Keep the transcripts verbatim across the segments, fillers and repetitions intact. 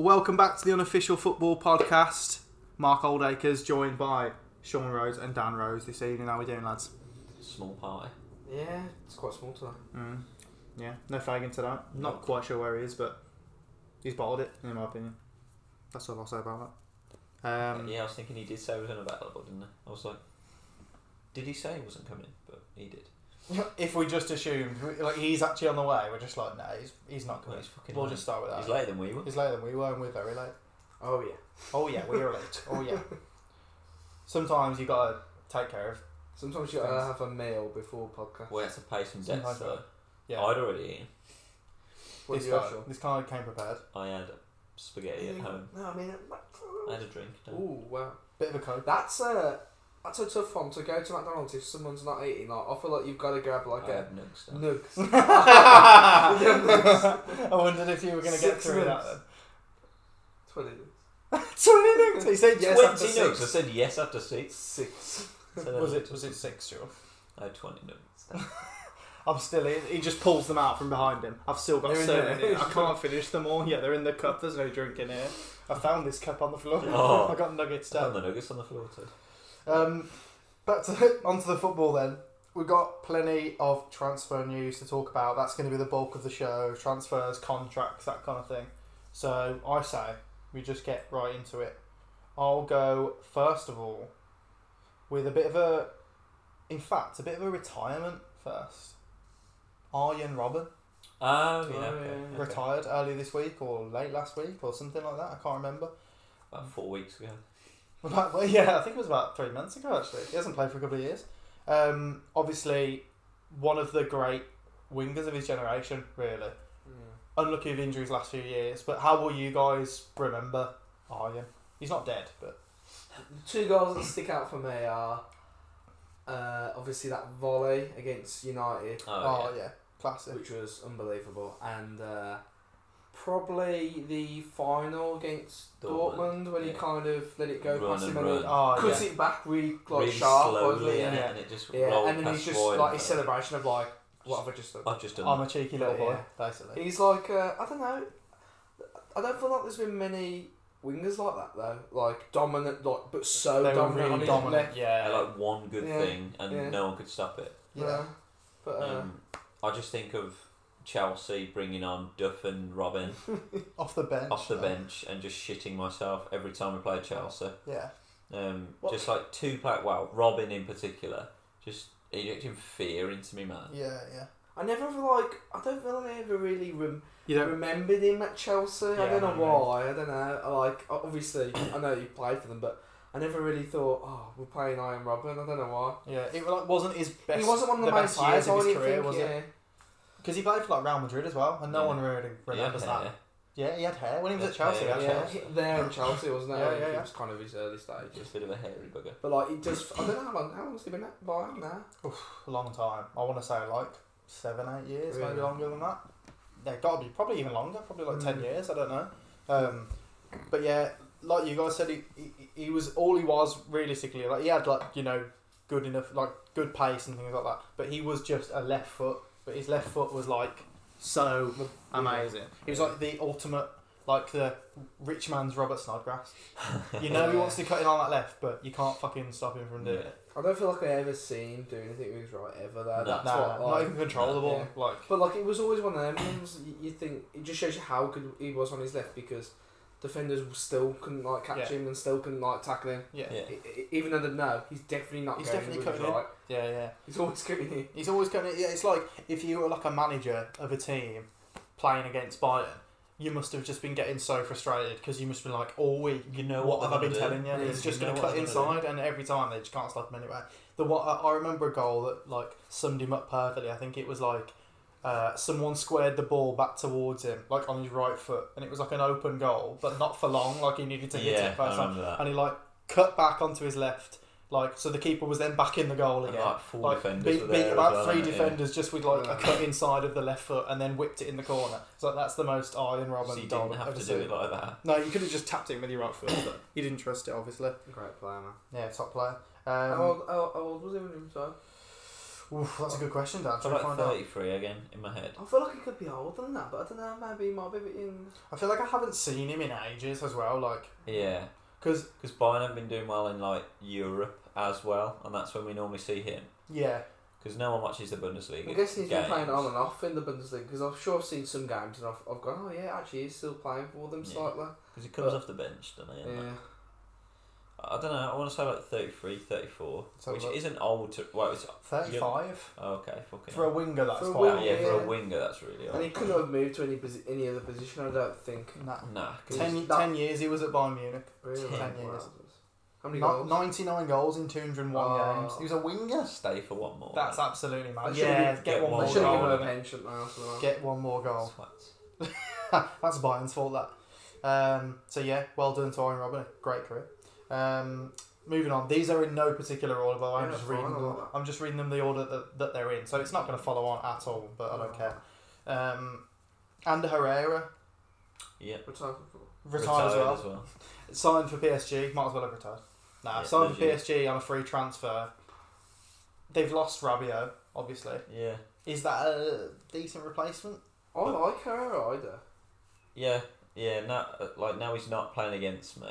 Welcome back to the Unofficial Football Podcast. Mark Oldacres, joined by Sean Rose and Dan Rose this evening. How are we doing, lads? Small party. Yeah, it's quite small today. Mm. Yeah, no Fagin today. I'm not quite sure where he is, but he's bottled it, in my opinion. That's all I'll say about that. Um, yeah, I was thinking he did say he was unavailable, didn't he? I was like, did he say he wasn't coming in? But he did. If we just assumed like he's actually on the way, we're just like, no, nah, he's he's not coming. No, we'll late. just start with that. He's later than we were. He's later than we were, and we're very late. Oh yeah. Oh yeah, we were late. Oh yeah. Sometimes you gotta take care of. Sometimes you gotta have a meal before podcast. Well, it's a patient death, so though. Yeah. I'd already eaten. What's this, guy, this guy came prepared. I had spaghetti at home. No, I mean, I had a drink. Ooh, wow, bit of a coke. That's a. Uh, That's a tough one to go to McDonald's if someone's not eating. Like, I feel like you've got to grab like I a nooks. nooks. I wondered if you were going to get through that then. Twenty nooks. Twenty nooks. He said yes twenty after nooks. six. I said yes after six. Six. was it? Was it six, Sean? I had twenty nooks. I'm still in. He just pulls them out from behind him. I've still got so many. I can't finish them all. Yeah, they're in the cup. There's no drink in here. I found this cup on the floor. Oh, I got nuggets down. I found the nuggets on the floor too. Um, back to onto the football then. We've got plenty of transfer news to talk about. That's going to be the bulk of the show. Transfers, contracts, that kind of thing. So I say we just get right into it. I'll go first of all with a bit of a, in fact, a bit of a retirement first. Arjen Robben. Oh, um, yeah. Okay, retired okay. early this week or late last week or something like that. I can't remember. About four weeks ago. About, yeah, I think it was about three months ago, actually. He hasn't played for a couple of years. Um, obviously, one of the great wingers of his generation, really. Yeah. Unlucky with injuries last few years, but how will you guys remember Arjen? He's not dead, but... The two goals that stick out for me are uh, obviously that volley against United. Oh, oh yeah. yeah. Classic. Which was unbelievable. And... Uh, Probably the final against Dortmund, Dortmund when yeah. he kind of let it go run past him and, and oh, cut yeah. it back really, like, really sharp, slowly, and, yeah. and it just yeah. rolled and then he's just like his celebration of like what have I just done? I've just done. I'm that. a cheeky little boy, yeah. basically. He's like uh, I don't know. I don't feel like there's been many wingers like that though, like dominant, like but so they dominant, were really dominant. Yeah. yeah, like one good yeah. thing and yeah. no one could stop it. Yeah, yeah. but uh, um, I just think of. Chelsea bringing on Duff and Robin off the bench off the though. bench and just shitting myself every time we played Chelsea. Yeah. Um, just like two pack wow, Robin in particular, just injecting fear into me, man. Yeah, yeah. I never feel like I don't feel like I ever really rem- you don't remembered him at Chelsea. Yeah, I don't know why. I don't know. Like obviously I know you played for them, but I never really thought, oh, we're playing Arjen Robben. I don't know why. Yeah, it like, wasn't his best. He wasn't one of the, the main players of his career, think, was yeah. it? Because he played for like Real Madrid as well, and no yeah. one really remembers yeah, that. Yeah. yeah, he had hair when he was at Chelsea. Hair, yeah, yeah. there in Chelsea, wasn't there? Yeah, yeah, yeah. It was kind of his early stage. Just a bit of a hairy bugger. But like, it does. I don't know how long. How long has he been at Bayern now? Oof, a long time. I want to say like seven, eight years, really? maybe longer than that. Yeah, gotta be probably even longer. Probably like mm. ten years. I don't know. Um, but yeah, like you guys said, he, he he was all he was realistically. Like he had like you know good enough like good pace and things like that. But he was just a left foot. But his left foot was like so amazing. He was like the ultimate, like the rich man's Robert Snodgrass. You know he wants to cut in on that left, but you can't fucking stop him from doing yeah. it. I don't feel like I ever seen him do anything with his right ever though. No, That's no what, like, not even controllable. No, yeah. Like, but like it was always one of them ones. You think it just shows you how good he was on his left because defenders still couldn't like catch yeah. him and still couldn't like tackle him. Yeah. yeah. It, even under no, he's definitely not. He's going definitely cutting in. Right. Yeah, yeah. He's always cutting in. He's always cutting in. Yeah, it's like if you were like a manager of a team playing against Bayern, you must have just been getting so frustrated because you must have been like all week. You know what, what have I been do? telling you? Yeah, he's just going to cut inside, do. and every time they just can't stop him anywhere. The what I remember a goal that like summed him up perfectly. I think it was like. Uh, someone squared the ball back towards him, like on his right foot, and it was like an open goal, but not for long. Like he needed to hit yeah, it first time, and he like cut back onto his left, like so the keeper was then back in the goal again. And, like four like, defenders, beat, beat about well, three defenders yeah. just with like a cut inside of the left foot, and then whipped it in the corner. So that's the most Arjen Robben. So you didn't have to do it like that. No, you could have just tapped him with your right foot, but you didn't trust it, obviously. Great player, man. Yeah, top player. Um, how, old, how, how old was he when he retired? Oof, that's a good question, Dad. I'm like thirty-three out. Again in my head. I feel like he could be older than that, but I don't know. Maybe he might be in. I feel like I haven't seen him in ages as well. Like yeah, because because Bayern have been doing well in like Europe as well, and that's when we normally see him. Yeah. Because no one watches the Bundesliga. I'm guessing he's games. been playing on and off in the Bundesliga, because I'm sure I've seen some games and I've, I've gone, oh yeah, actually he's still playing for them yeah. slightly. Because he comes but, off the bench, doesn't he? Yeah. Like, I don't know, I want to say like thirty-three, thirty-four, so which look. isn't old to... Well, it's thirty-five? Oh, okay, fucking For up. a winger, that's for quite... A winger, yeah, yeah, for a winger, that's really old. And he couldn't have moved to any posi- any other position, I don't think. Nah. Nah. Ten, that, ten years he was at Bayern Munich. Really? Ten, ten years. Wow. How many goals? ninety-nine goals in two hundred one oh. games. He was a winger. Stay for one more. That's absolutely mad. Yeah, get, get one, one more goal. Give him a pension now, so. Get one more goal. That's Bayern's fault, that. Um, so yeah, well done to Arjen Robben. Great career. Um, moving on. These are in no particular order, but I'm yeah, just reading them. I'm just reading them the order that, that they're in. So it's not going to follow on at all, but I don't care. Um, Ander Herrera. Yeah. Retired, retired as well. As well. Signed for P S G. Might as well have retired. Nah, yeah, signed for P S G on a free transfer. They've lost Rabiot, obviously. Yeah. Is that a decent replacement? I but, like Herrera either. Yeah, yeah. Now, like now he's not playing against me.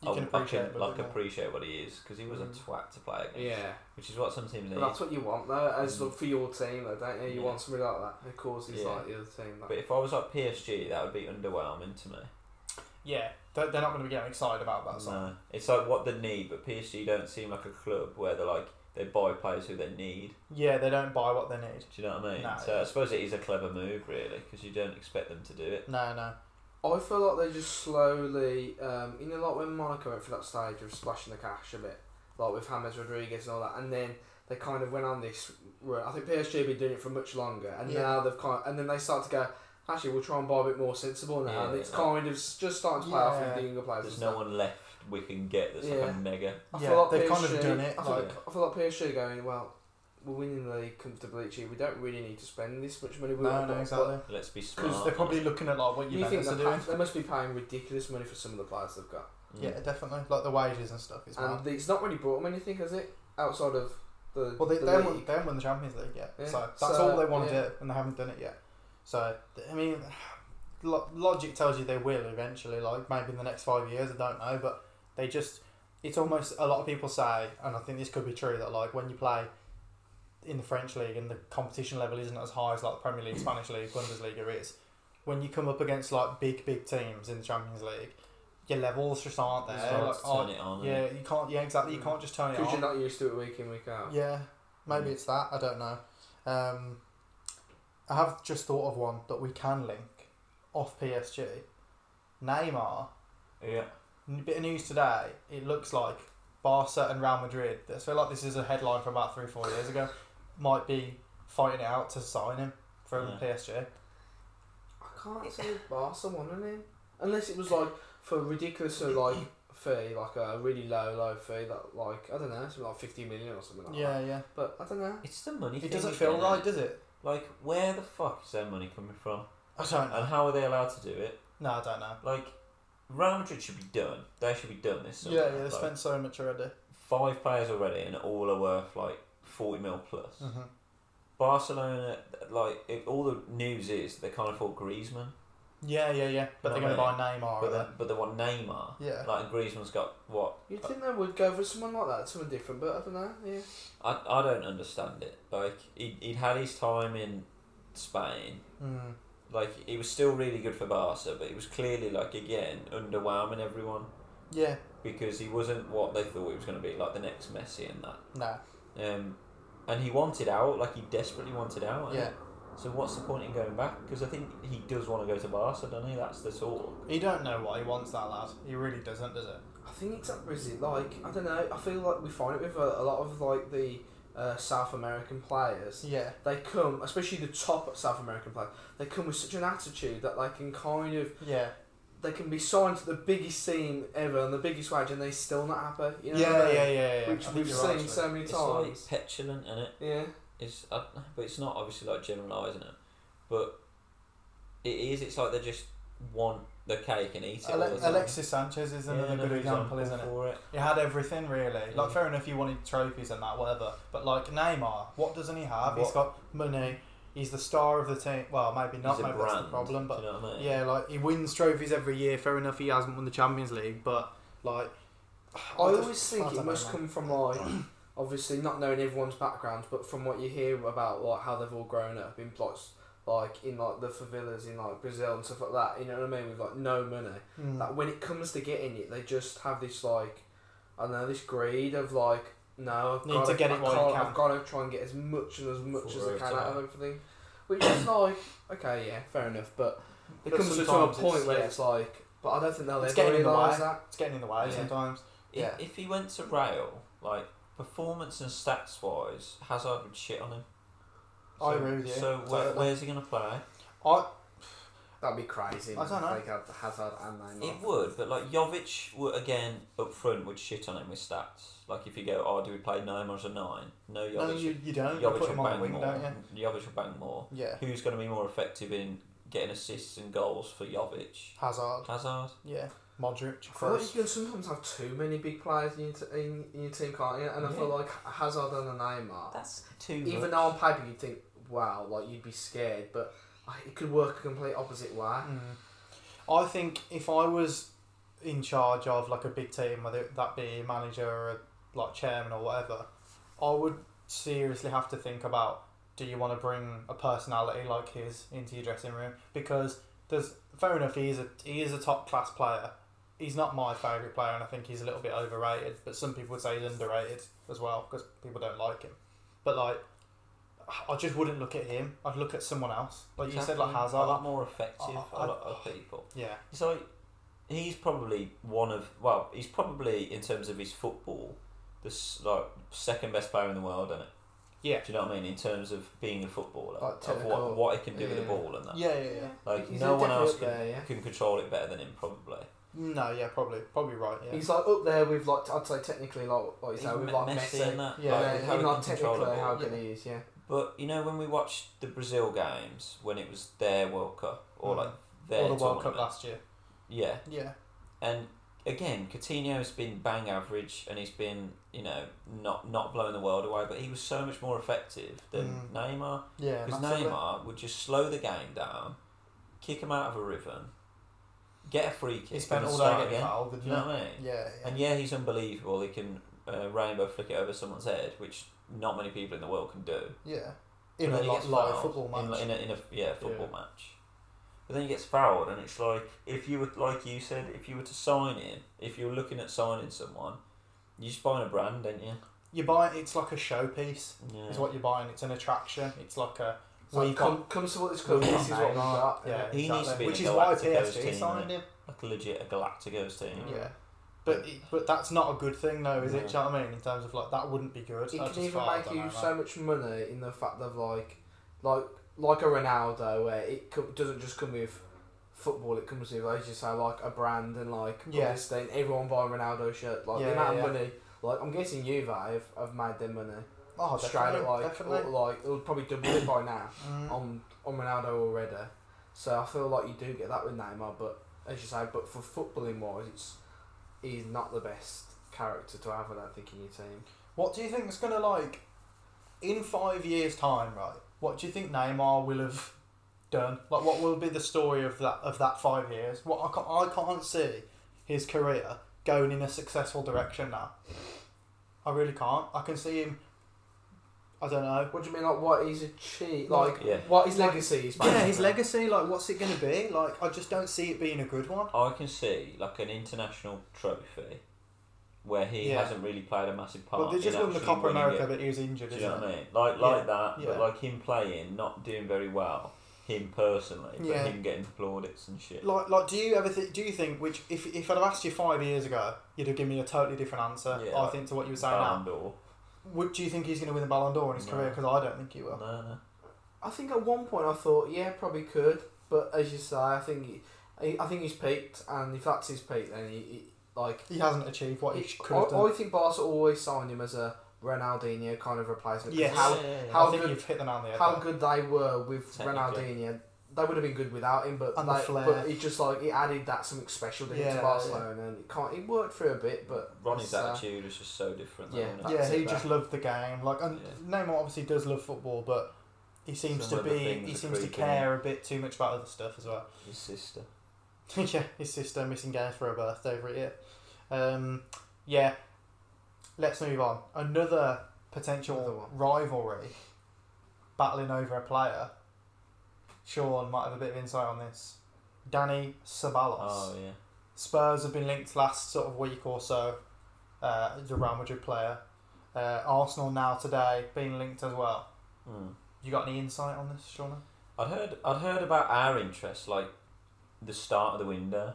You I can appreciate, can, like, appreciate what he is, because he was mm. a twat to play against. Yeah, which is what some teams need. But that's what you want though, as mm. for your team, though, don't you? You yeah. want somebody like that who causes yeah. like the other team. Like. But if I was like P S G, that would be underwhelming to me. Yeah, they're, they're not going to be getting excited about that. No, nah. It's like what they need, but P S G don't seem like a club where they like they buy players who they need. Yeah, they don't buy what they need. Do you know what I mean? No, so yeah. I suppose it is a clever move, really, because you don't expect them to do it. No, no. I feel like they just slowly, um, you know, like when Monaco went through that stage of splashing the cash a bit, like with James Rodriguez and all that, and then they kind of went on this. I think P S G have been doing it for much longer, and yeah. now they've kind of, and then they start to go. Actually, we'll try and buy a bit more sensible now. Yeah, and it's yeah. kind of just starting to play yeah. off with the younger players. There's no one left we can get that's yeah. like a mega. I feel yeah, like they've P S G, kind of done it. I feel, like, I feel like P S G going, well, we're winning the league comfortably each year. We don't really need to spend this much money. We no, no, exactly. But let's be smart. Because they're probably looking at like what you, you think they're doing. They must be paying ridiculous money for some of the players they've got. Mm. Yeah, definitely. Like the wages and stuff as well. And it's not really brought them anything, has it? Outside of the well, they the they haven't won, won the Champions League yet, yeah. so that's so, all they want to yeah. do, and they haven't done it yet. So I mean, lo- logic tells you they will eventually. Like maybe in the next five years, I don't know. But they just—it's almost a lot of people say, and I think this could be true that like when you play in the French league and the competition level isn't as high as like the Premier League, Spanish league, Bundesliga is, when you come up against like big, big teams in the Champions League, your levels just aren't there. It's like, oh, turn it on, yeah, you can't. Yeah, exactly. You can't just turn it on because you're not used to it week in, week out. Yeah, maybe mm. it's that. I don't know. Um, I have just thought of one that we can link off P S G. Neymar. Yeah. Bit of news today. It looks like Barca and Real Madrid. I feel like this is a headline from about three or four years ago. Might be fighting it out to sign him from yeah. P S G. I can't see Barca wanting him unless it was like for a ridiculous like fee, like a really low, low fee that like I don't know, something like fifty million or something like yeah, that. Yeah, yeah. But I don't know. It's the money. It thing doesn't feel right, it? does it? Like, where the fuck is their money coming from? I don't know. And how are they allowed to do it? No, I don't know. Like, Real Madrid should be done. They should be done this summer. Yeah, yeah, they've like, spent so much already. Five players already, and all are worth, like, forty mil plus. Mm-hmm. Barcelona, like, it, all the news is they can't afford Griezmann. Yeah, yeah, yeah. But you know they're going to buy Neymar. But they, but they want Neymar. Yeah. Like, and Griezmann's got what? You'd think they would go for someone like that, someone different, but I don't know. Yeah. I, I don't understand it. Like, he'd, he'd had his time in Spain. Mm. Like, he was still really good for Barca, but he was clearly, like, again, underwhelming everyone. Yeah. Because he wasn't what they thought he was going to be, like the next Messi and that. No. Nah. Um, and he wanted out, like, he desperately wanted out. Yeah. So what's the point in going back? Because I think he does want to go to Barca, doesn't he? That's the talk. He don't know why he wants that lad. He really doesn't, does it? I think it's that busy. Like, I don't know. I feel like we find it with a, a lot of, like, the uh, South American players. Yeah. They come, especially the top South American players, they come with such an attitude that they can kind of... Yeah. They can be signed to the biggest team ever and the biggest wage and they're still not happy. You know yeah, what I mean? yeah, yeah, yeah. Which we've seen right, so many it's times. It's, like, petulant, isn't it? Yeah. It's, I, but it's not obviously like generalising it, but it is. It's like they just want the cake and eat it. Ale- Alexis Sanchez is another yeah, good example, example, isn't it? For it? He had everything, really. Like, yeah. fair enough, you wanted trophies and that, whatever. But, like, Neymar, what doesn't he have? What? He's got money. He's the star of the team. Well, maybe not. He's maybe that's the problem. But, do you know what I mean? Yeah, like, he wins trophies every year. Fair enough, he hasn't won the Champions League. But, like... I always think it must come from, like... obviously, not knowing everyone's background, but from what you hear about, like, how they've all grown up in plots... like in like the favelas in like Brazil and stuff like that, you know what I mean, with like no money. Mm. Like when it comes to getting it, they just have this like, I don't know, this greed of like, no, I've got to get it. I've got to try and get as much and as much as I can out of everything, which is like, okay, yeah, fair enough, but it comes to a point where it's like, but I don't think they'll ever realise that. It's getting in the way sometimes. Yeah. If he went to Real, like performance and stats wise, Hazard would shit on him. So, I agree with you. So where, where's he going to play? I That'd be crazy. I don't know. Like Hazard and Neymar. It would, but like Jovic would, again up front would shit on him with stats. Like if you go, oh, do we play Neymar as a nine? No, Jovic. No, you, you don't. Jovic will bang wing, more. Don't you? Jovic will bang more. Yeah. Who's going to be more effective in getting assists and goals for Jovic? Hazard. Hazard. Yeah. Modric. I feel like you can sometimes have too many big players in your, t- in your team, can't you? And yeah. I feel like Hazard and Neymar. That's too. Even much. Though on paper you'd think. Wow, like you'd be scared, but it could work a complete opposite way. Mm. I think if I was in charge of like a big team, whether that be a manager or a, like chairman or whatever, I would seriously have to think about, do you want to bring a personality like his into your dressing room? Because there's fair enough, he is a he is a top class player. He's not my favourite player, and I think he's a little bit overrated. But some people would say he's underrated as well because people don't like him. But like. I just wouldn't look at him. I'd look at someone else. Like exactly. You said, like Hazard. A lot more effective. I, I, a lot of people. Yeah. So he's probably one of well, he's probably in terms of his football, the like second best player in the world, isn't it? Yeah. Do you know what I mean? In terms of being a footballer, like of what what he can do yeah. with the ball and that. Yeah, yeah, yeah. Like he's no one else can, there, yeah. can control it better than him, probably. No, yeah, probably, probably right. Yeah. He's like up there with like I'd say technically like what you say with like Messi. That. Yeah, like, yeah. How he like technically how good yeah. he is, yeah. But, you know, when we watched the Brazil games, when it was their World Cup, or, mm. like, their or the World Cup last year. Yeah. Yeah. And, again, Coutinho's been bang average, and he's been, you know, not not blowing the world away, but he was so much more effective than mm. Neymar. Yeah. Because Neymar would just slow the game down, kick him out of a rhythm, get a free kick, he spent and all start again. Foul, didn't you know what I mean? Yeah, yeah. And, yeah, he's unbelievable. He can uh, rainbow flick it over someone's head, which... not many people in the world can do. Yeah. In a live football match. In, in, a, in a yeah football yeah. match. But then he gets fouled, and it's like, if you were, like you said, if you were to sign him, if you were looking at signing someone, you're just buying a brand, aren't you? You buy, it's like a showpiece, yeah. is what you're buying. It's an attraction. It's like a... So well, you come, comes to what it's called, this is what we got. Yeah, he exactly. needs to be Which is why P S G signed him. Like a legit a Galacticos team. Yeah. But it, but that's not a good thing, though, is yeah. it? Do you know what I mean? In terms of, like, that wouldn't be good. It I'd can even make you know, so right? much money in the fact of, like, like like a Ronaldo, where it co- doesn't just come with football, it comes with, as you say, like, a brand and, like, yeah. thing. Everyone buy a Ronaldo shirt. Like, yeah, the amount yeah, of money... Yeah. Like, I'm guessing Juve have, have made their money. Oh, straight up, like, or, like, it'll probably double it by now mm. on, on Ronaldo already. So I feel like you do get that with Neymar, but, as you say, but for footballing-wise, it's... he's not the best character to have, I don't think, in your team. What do you think is going to, like, in five years' time, right, what do you think Neymar will have done? Like, what will be the story of that of that five years? What I can't, I can't see his career going in a successful direction now. I really can't. I can see him... I don't know. What do you mean, like, what he's achieved? Like, yeah. what his legacy is. Yeah, his legacy, like, what's it going to be? Like, I just don't see it being a good one. I can see, like, an international trophy where he yeah. hasn't really played a massive part. Well, they just won the Copa America, but he was injured, isn't it? Do you know what I mean? Like, like yeah. that, yeah. but, like, him playing, not doing very well, him personally, but yeah. him getting plaudits and shit. Like, like, do you ever think, do you think, which, if if I'd have asked you five years ago, you'd have given me a totally different answer, yeah, I like, think, to what you were saying now. Or, Would do you think he's going to win the Ballon d'Or in his no. career? Because I don't think he will. No, no. I think at one point I thought, yeah, probably could, but as you say, I think he, I think he's peaked, and if that's his peak, then he, he like he hasn't achieved what he, he could have I, done. I think Barca always signed him as a Ronaldinho kind of replacement. Yes. How, yeah, yeah, yeah. How I think good, you've hit the nail on the head. How there. Good they were with Ronaldinho, they would have been good without him, but, like, but it just like it added that something special to him yeah, to Barcelona, yeah. and it can't. It worked for a bit, but Ronnie's uh, attitude is just so different. Yeah, though, yeah, he just loved the game. Like, and yeah. Neymar obviously does love football, but he seems Some to be he seems to care a bit too much about other stuff as well. His sister, yeah, his sister missing games for her birthday over it. Um, yeah, let's move on. Another potential Another rivalry battling over a player. Sean might have a bit of insight on this. Dani Ceballos. Oh, yeah. Spurs have been linked last sort of week or so uh, as a Real Madrid player. Uh, Arsenal now today being linked as well. Mm. You got any insight on this, Sean? I'd heard I'd heard about our interest, like the start of the window,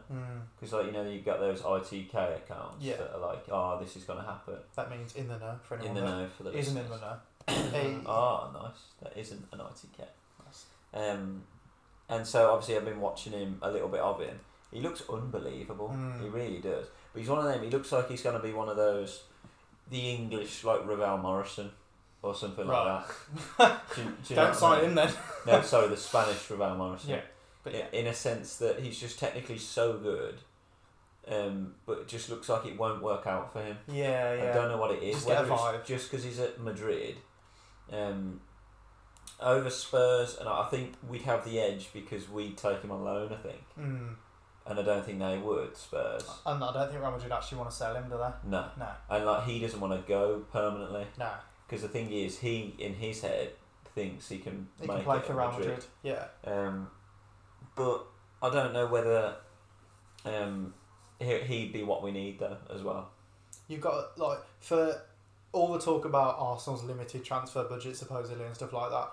because mm. like you know you've got those I T K accounts yeah. that are like, oh, this is going to happen. That means in the know for anyone. In the know for the listeners. Isn't in the know. Hey. Oh, nice. That isn't an I T K. Um, and so obviously I've been watching him a little bit of him. He looks unbelievable. Mm. He really does. But he's one of them. He looks like he's going to be one of those, the English like Ravel Morrison or something right. like that. do, do Don't sign I mean? him then. No, sorry, the Spanish Ravel Morrison. Yeah, but yeah. In a sense that he's just technically so good, um, but it just looks like it won't work out for him. Yeah, yeah. I don't know what it is. Just get a vibe. Just because he's at Madrid. Um. Over Spurs, and I think we'd have the edge because we'd take him on loan, I think. Mm. And I don't think they would, Spurs. And I don't think Real Madrid actually want to sell him, do they? No. No. And like he doesn't want to go permanently. No. Because the thing is, he, in his head, thinks he can he make can play it for Real Madrid. Madrid. Yeah. Um, but I don't know whether um, he, he'd be what we need, though, as well. You've got, like, for all the talk about Arsenal's limited transfer budget, supposedly, and stuff like that,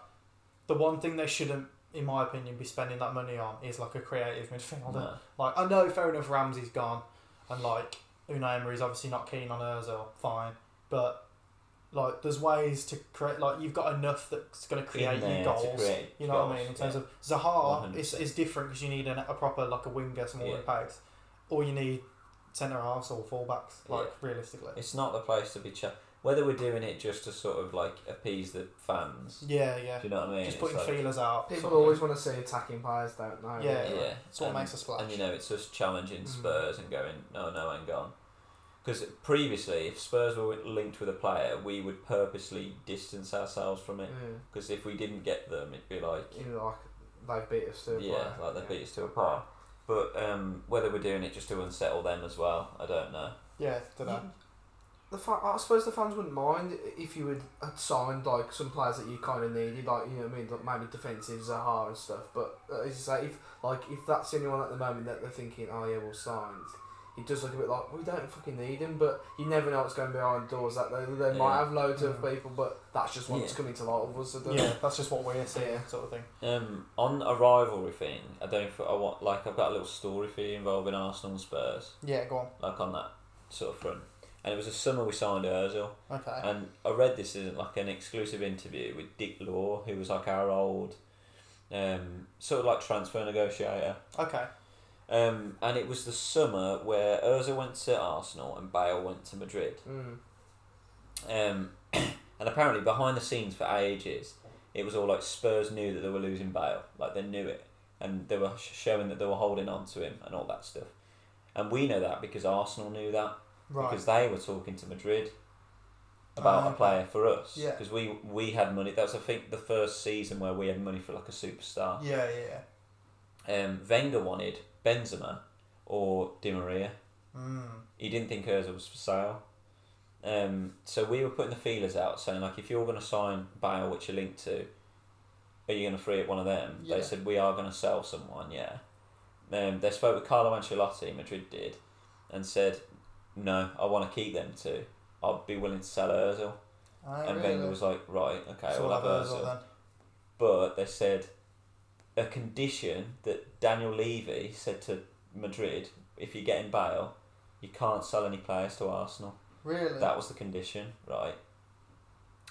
the one thing they shouldn't, in my opinion, be spending that money on is like a creative midfielder. No. Like, I know, fair enough, Ramsey's gone, and like Unai Emery's obviously not keen on Ozil, fine. But like, there's ways to create. Like, you've got enough that's going to create you goals. Create you know goals, what I mean? In terms yeah. of Zaha, one hundred percent. it's it's different because you need a, a proper like a winger, some more yeah. pace, or you need centre halves or fullbacks. Like yeah. realistically, it's not the place to be. Ch- Whether we're doing it just to sort of like appease the fans. Yeah, yeah. Do you know what I mean? Just putting like, feelers out. People something. always want to see attacking players, don't they? Yeah, yeah. yeah. It's what and, makes a splash. And you know, it's us challenging Spurs mm. and going, no, no, I'm gone. Because previously, if Spurs were linked with a player, we would purposely distance ourselves from it. Because yeah. if we didn't get them, it'd be like... You're like they beat us to a Yeah, player. like they yeah. beat us to a par. But um, whether we're doing it just to unsettle them as well, I don't know. Yeah, don't know. Yeah. The fa- I suppose the fans wouldn't mind if you had, had signed like some players that you kind of needed, like, you know what I mean, like maybe defensive Zaha and stuff. But uh, as you say, if like if that's anyone at the moment that they're thinking, oh yeah, we'll sign, it does look a bit like we don't fucking need him. But you never know what's going behind doors. That they, they yeah. might have loads yeah. of people, but that's just what's yeah. coming to light of us. So yeah, that's just what we're seeing, yeah. sort of thing. Um, on a rivalry thing, I don't. I want like I've got a little story for you involving Arsenal and Spurs. Yeah, go on. Like on that sort of front. And it was a summer we signed Özil. Okay. And I read this in like an exclusive interview with Dick Law, who was like our old um, sort of like transfer negotiator. Okay. Um, and it was the summer where Özil went to Arsenal and Bale went to Madrid. Mm. Um, and apparently behind the scenes for ages, it was all like Spurs knew that they were losing Bale. Like they knew it. And they were showing that they were holding on to him and all that stuff. And we know that because Arsenal knew that. Right. Because they were talking to Madrid about oh, okay. a player for us. Because yeah. we, we had money. That was, I think, the first season where we had money for like a superstar. Yeah, yeah. Um, Wenger wanted Benzema or Di Maria. Mm. He didn't think Özil was for sale. Um, so we were putting the feelers out saying, like, if you're going to sign Bale, which you're linked to, are you going to free up one of them? Yeah. They said, we are going to sell someone, yeah. Um, they spoke with Carlo Ancelotti, Madrid did, and said... No, I want to keep them too. I'd be willing to sell Özil. I and Wenger really? was like, right, okay, so we'll have Özil. Then. But they said a condition that Daniel Levy said to Madrid, if you're getting Bale, you can't sell any players to Arsenal. Really? That was the condition, right?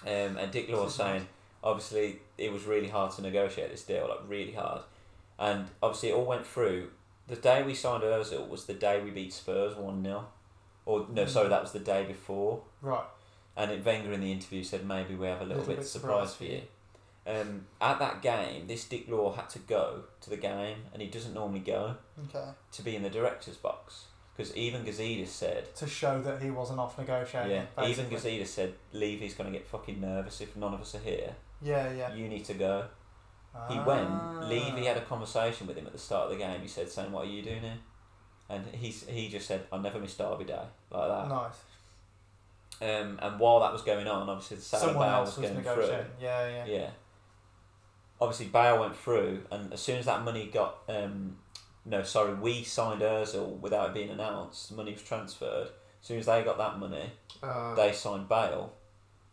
Um, and Dick Law was saying, nice. obviously, it was really hard to negotiate this deal, like really hard. And obviously, it all went through. The day we signed Özil was the day we beat Spurs one nil. Or no, sorry, that was the day before. Right. And it, Wenger in the interview said, maybe we have a little, a little bit, bit surprise for you. Um, at that game, this Dick Law had to go to the game, and he doesn't normally go okay. to be in the director's box. Because even Gazidis said... To show that he wasn't off negotiating. Yeah, basically. Even Gazidis said, Levy's going to get fucking nervous if none of us are here. Yeah, yeah. You need to go. Ah. He went. Levy had a conversation with him at the start of the game. He said, saying, what are you doing here? And he, he just said, I never miss Derby Day. Like that. Nice. Um, and while that was going on, obviously the Salah Bale was, was going through. Yeah, yeah. Yeah. Obviously Bale went through, and as soon as that money got... Um, No, sorry, we signed Özil without it being announced. The money was transferred. As soon as they got that money, uh, they signed Bale,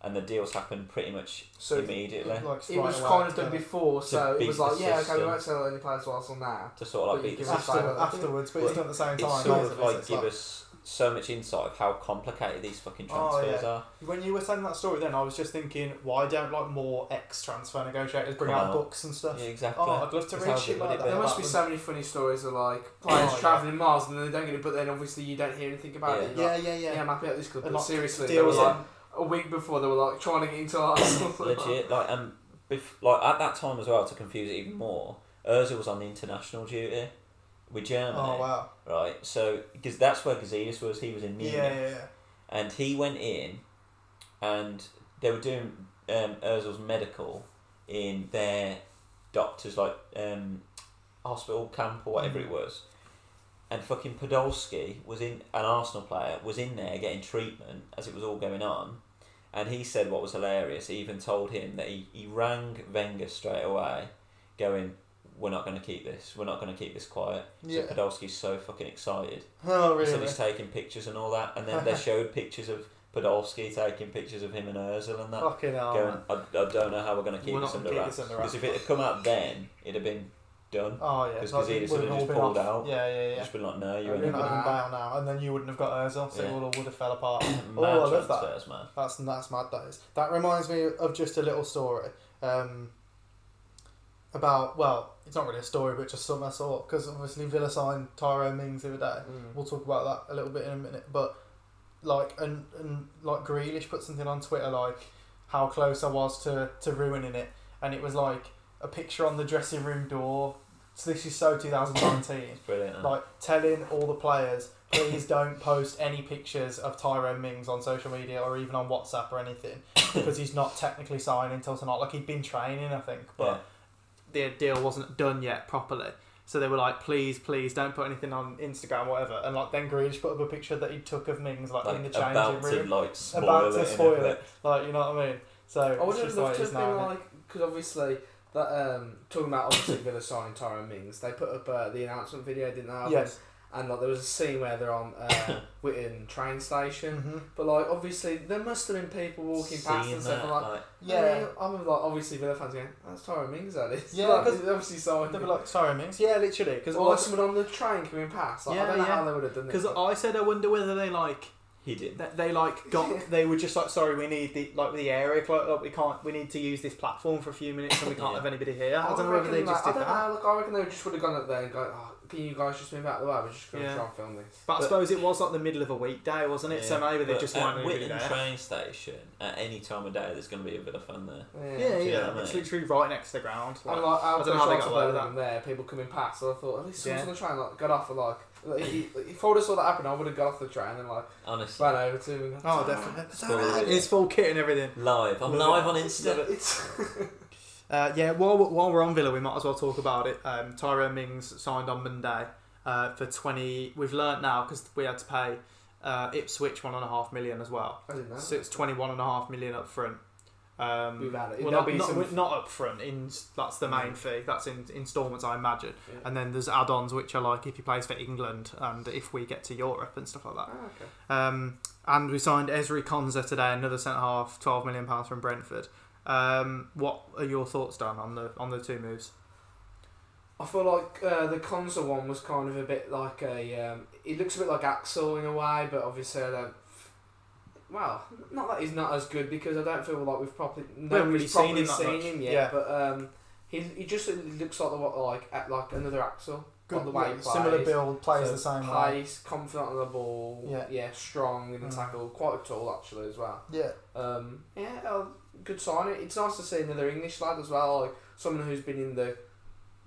and the deals happened pretty much so immediately. It, like, it was kind of done before, so it was like, yeah, system. okay, we won't sell any players whilst on that. To sort of like beat the system. After, afterwards, but it's done at the same time. It sort of like give like... us so much insight of how complicated these fucking transfers oh, yeah. are. When you were telling that story then, I was just thinking, why don't like more ex-transfer negotiators bring oh, out books and stuff? Yeah, exactly. Oh, I'd love to read shit like that. There must be so many funny stories of like players oh, travelling yeah. miles and then they don't get it, but then obviously you don't hear anything about yeah. it. Yeah, like, yeah, yeah. Yeah, I'm happy at this club, but like, seriously, there was yeah. like a week before they were like trying to get into our stuff. Legit, like, um, bef- like at that time as well, to confuse it even more, Özil was on the international duty with Germany. Oh, wow. Right, so, because that's where Gazidis was, he was in Munich. Yeah, yeah, yeah. And he went in, and they were doing um, Ozil's medical in their doctor's, like, um, hospital camp or whatever mm. it was. And fucking Podolski was in, an Arsenal player, was in there getting treatment as it was all going on. And he said what was hilarious, he even told him that he, he rang Wenger straight away, going, we're not going to keep this. We're not going to keep this quiet. Yeah. So Podolski's so fucking excited. Oh, really? So he's taking pictures and all that. And then they showed pictures of Podolski taking pictures of him and Özil and that. Fucking hell, going, I, I don't know how we're going to keep this under wraps. Because if it had come out then, it'd have been done. Oh, yeah. Because Gazidis would have just pulled out. Yeah, yeah, yeah. Just been like, no, you ain't going to bail now. And then you wouldn't have got Özil, so yeah. it all would have fell apart. Oh, I love that. Man. That's, that's mad, that is. That reminds me of just a little story. Um... About, well, it's not really a story, but just something I saw. Because obviously Villa signed Tyrone Mings the other day. Mm. We'll talk about that a little bit in a minute. But, like, and, and like Grealish put something on Twitter, like, how close I was to, to ruining it. And it was, like, a picture on the dressing room door. So this is so twenty nineteen. It's brilliant, huh? Like, telling all the players, please don't post any pictures of Tyrone Mings on social media or even on WhatsApp or anything. Because he's not technically signing until tonight. Like, he'd been training, I think, but... Yeah. The deal wasn't done yet properly, so they were like, please please don't put anything on Instagram or whatever. And like then Grealish put up a picture that he took of Mings like, like in the changing about room to, like, spoil about to spoil it, it like, you know what I mean? So I would have loved to have been like, because obviously that um, talking about obviously Villa signing Tyrone Mings, they put up uh, the announcement video, didn't they? Yes. And like there was a scene where they're on uh, Whitton train station, mm-hmm. but like obviously there must have been people walking Seen past and stuff like, like yeah. yeah. I'm like obviously Villa fans going, that's Tyrone Mings, that is. Yeah, like, obviously someone. They'd be like Tyrone Mings. Yeah, literally. Cause or like someone on the train coming past. Like, yeah, I don't know yeah. how they would have done this. Because I said I wonder whether they like. He did. They, they like got. They were just like, sorry, we need the like the area. Like, we can't. We need to use this platform for a few minutes, and we can't yeah. have anybody here. I, I don't know whether they like, just did I don't that. Know, like, I reckon they just would have gone up there and go, oh, can you guys just move out of the way? We're just going to yeah. try and film this. But, but I suppose it was like the middle of a weekday, wasn't it? Yeah. So maybe they but just weren't moving there. At Whitton train station, at any time of day, there's going to be a bit of fun there. Yeah, yeah. yeah, yeah. It's literally right next to the ground. Like, and like, I, I don't know how they got away with that. There, people coming past, so I thought at least someone's on the train like got off for like. Like he, if I would have saw that happen, I would have got off the train and like honestly ran over to him. Oh, definitely! It's full kit and everything. Live, I'm live on Insta. It's uh, yeah. While while we're on Villa, we might as well talk about it. Um, Tyrone Mings signed on Monday uh, for twenty. We've learnt now because we had to pay uh, Ipswich one and a half million as well. I didn't know. So it's twenty one and a half million up front. Um, We've had it. Well, not, not, f- not up front. In that's the main yeah. fee. That's in instalments, I imagine. Yeah. And then there's add-ons, which are like if he plays for England and if we get to Europe and stuff like that. Oh, okay. Um, and we signed Ezri Konsa today, another centre half, twelve million pounds from Brentford. Um, what are your thoughts, Dan, on the on the two moves? I feel like uh, the Konsa one was kind of a bit like a. Um, it looks a bit like Axel in a way, but obviously I don't. Well, not that he's not as good because I don't feel like we've properly no, really we've properly seen him, seen him yet. Yeah. But um, he he just looks like the like like another Axel. Good on the way he plays. Similar build, plays so the same pace, way. Pace, confident on the ball. Yeah, yeah strong in the mm. tackle, quite tall actually as well. Yeah. Um, yeah, good signing. It's nice to see another English lad as well, like someone who's been in the,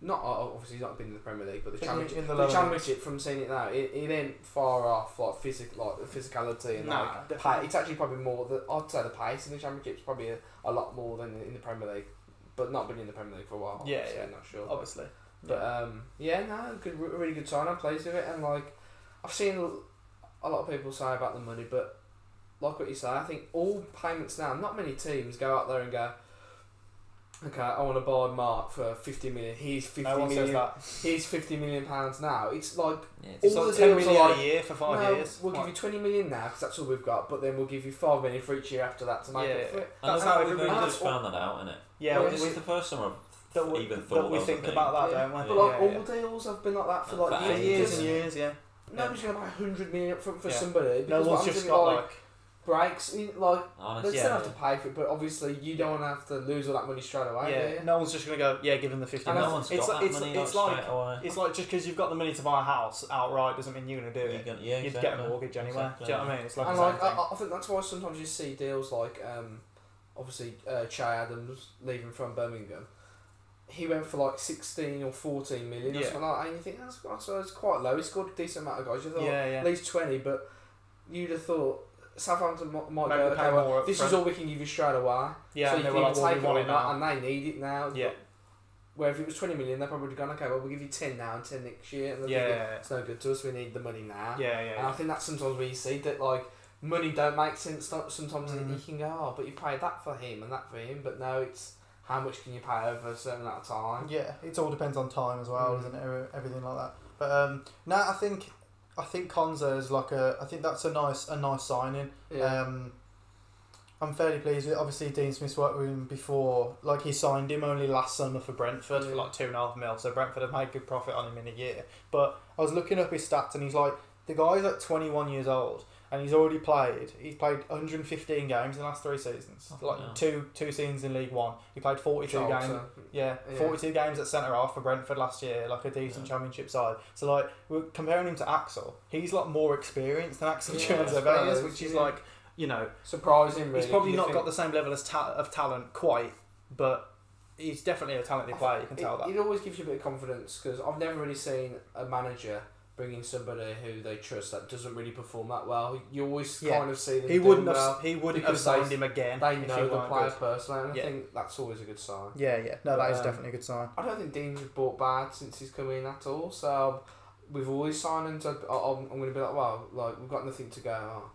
not obviously he's not been in the Premier League, but the Championship. In the, the Championship, from seeing it now, it, it ain't far off like physic, like the physicality and nah, like pa- it's actually probably more. The, I'd say the pace in the Championship is probably a, a lot more than in the Premier League, but not been in the Premier League for a while. Yeah, obviously. yeah, not sure. Obviously, but yeah. um, yeah, no, good, really good sign. I'm pleased with it, and like I've seen a lot of people say about the money, but like what you say, I think all payments now, not many teams go out there and go, okay, I want to buy Mark for fifty million. He's fifty no one million. Says that. He's fifty million pounds now. It's like yeah, it's all like the ten deals million are like, a year for five no, years. We'll what? give you twenty million now because that's all we've got. But then we'll give you five million for each year after that to make yeah, it fit. Yeah. That's how everyone just found that out, isn't it? Yeah, well, this is the first time I've we, even thought that we think about that, yeah. don't we? But like yeah, yeah, all yeah. deals have been like that for like years, years and years. Yeah, nobody's yeah. gonna buy a hundred million up front for yeah. somebody because no one's just got like. breaks, I mean, like Honest, they still yeah, have yeah. to pay for it, but obviously you don't want to have to lose all that money straight away. Yeah, yeah. No one's just gonna go, yeah, give them the fifty. And no one's got like, that it's, money it's like, straight away. It's like just because you've got the money to buy a house outright doesn't mean you're gonna do you're it. Gonna, yeah, you'd exactly. get a mortgage anyway. Exactly. Do you know what I mean? It's like and like I, I think that's why sometimes you see deals like um, obviously uh, Che Adams leaving from Birmingham. He went for like sixteen or fourteen million yeah. or something like that, and you think that's, that's quite low. He scored a decent amount of goals. You thought yeah, yeah. at least twenty, but you'd have thought Southampton might Maybe go, okay, well, this front. is all we can give you straight away. Yeah, so you can like, take well, it or not, and they need it now. Yeah. Where if it was twenty million, they probably would have gone, okay, well, we'll give you ten now and ten next year. And yeah, thinking, yeah, it's no good to us, we need the money now. Yeah, yeah. And yeah. I think that's sometimes where you see that, like, money don't make sense. Sometimes mm. you can go, oh, but you paid that for him and that for him, but no, it's how much can you pay over a certain amount of time. Yeah, it all depends on time as well, mm. isn't it? Everything like that. But, um, no, I think... I think Konsa is like a. I think that's a nice a nice signing. Yeah. Um, I'm fairly pleased with it. Obviously, Dean Smith's worked with him before. Like he signed him only last summer for Brentford yeah. for like two and a half mil. So Brentford have made good profit on him in a year. But I was looking up his stats and he's like the guy's like twenty-one years old and he's already played. He's played one hundred fifteen games in the last three seasons. Oh, like no. two two seasons in League One. He played forty-two Charles, games. So. Yeah, yeah, forty-two games at centre half for Brentford last year, like a decent yeah. Championship side. So like we're comparing him to Axel. He's like more experienced than Axel Tuanzebe is, which is yeah. like you know surprising. Really. He's probably not think? got the same level as ta- of talent quite, but he's definitely a talented player. You can it, tell that. It always gives you a bit of confidence because I've never really seen a manager bringing somebody who they trust that doesn't really perform that well. You always yeah. kind of see them he wouldn't have well he wouldn't have signed him again. They know the player good. personally, and yeah. I think that's always a good sign. Yeah, yeah. No, that um, is definitely a good sign. I don't think Dean's bought bad since he's come in at all. So we've always signed him to. I'm, I'm going to be like, well, like we've got nothing to go. Oh,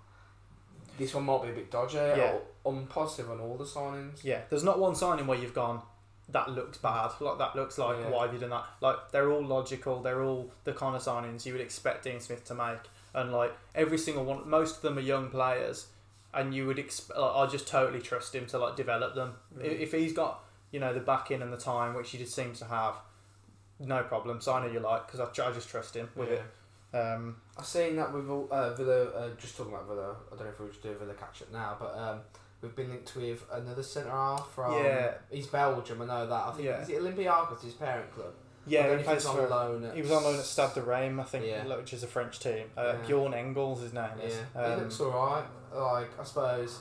this one might be a bit dodgy. Yeah. Or, I'm positive on all the signings. Yeah, there's not one signing where you've gone, that looks bad, like that looks like yeah. why have you done that? Like they're all logical, they're all the kind of signings you would expect Dean Smith to make, and like every single one, most of them are young players, and you would exp- like, I just totally trust him to like develop them. Mm. If he's got, you know, the backing and the time, which he just seems to have, no problem signing you like, because I, tr- I just trust him with yeah. it. Um, I've seen that with all, uh, Villa, uh, just talking about Villa, I don't know if we'll just do Villa catch up now, but um, we've been linked with another centre half from. Yeah. He's Belgium, I know that. I think yeah. is it Olympiakos, his parent club? Yeah, he plays on loan. At he was on loan at Stade de Reims, I think, yeah. which is a French team. Uh, yeah. Bjorn Engels, his name is. Yeah. Um, he looks alright. Like I suppose.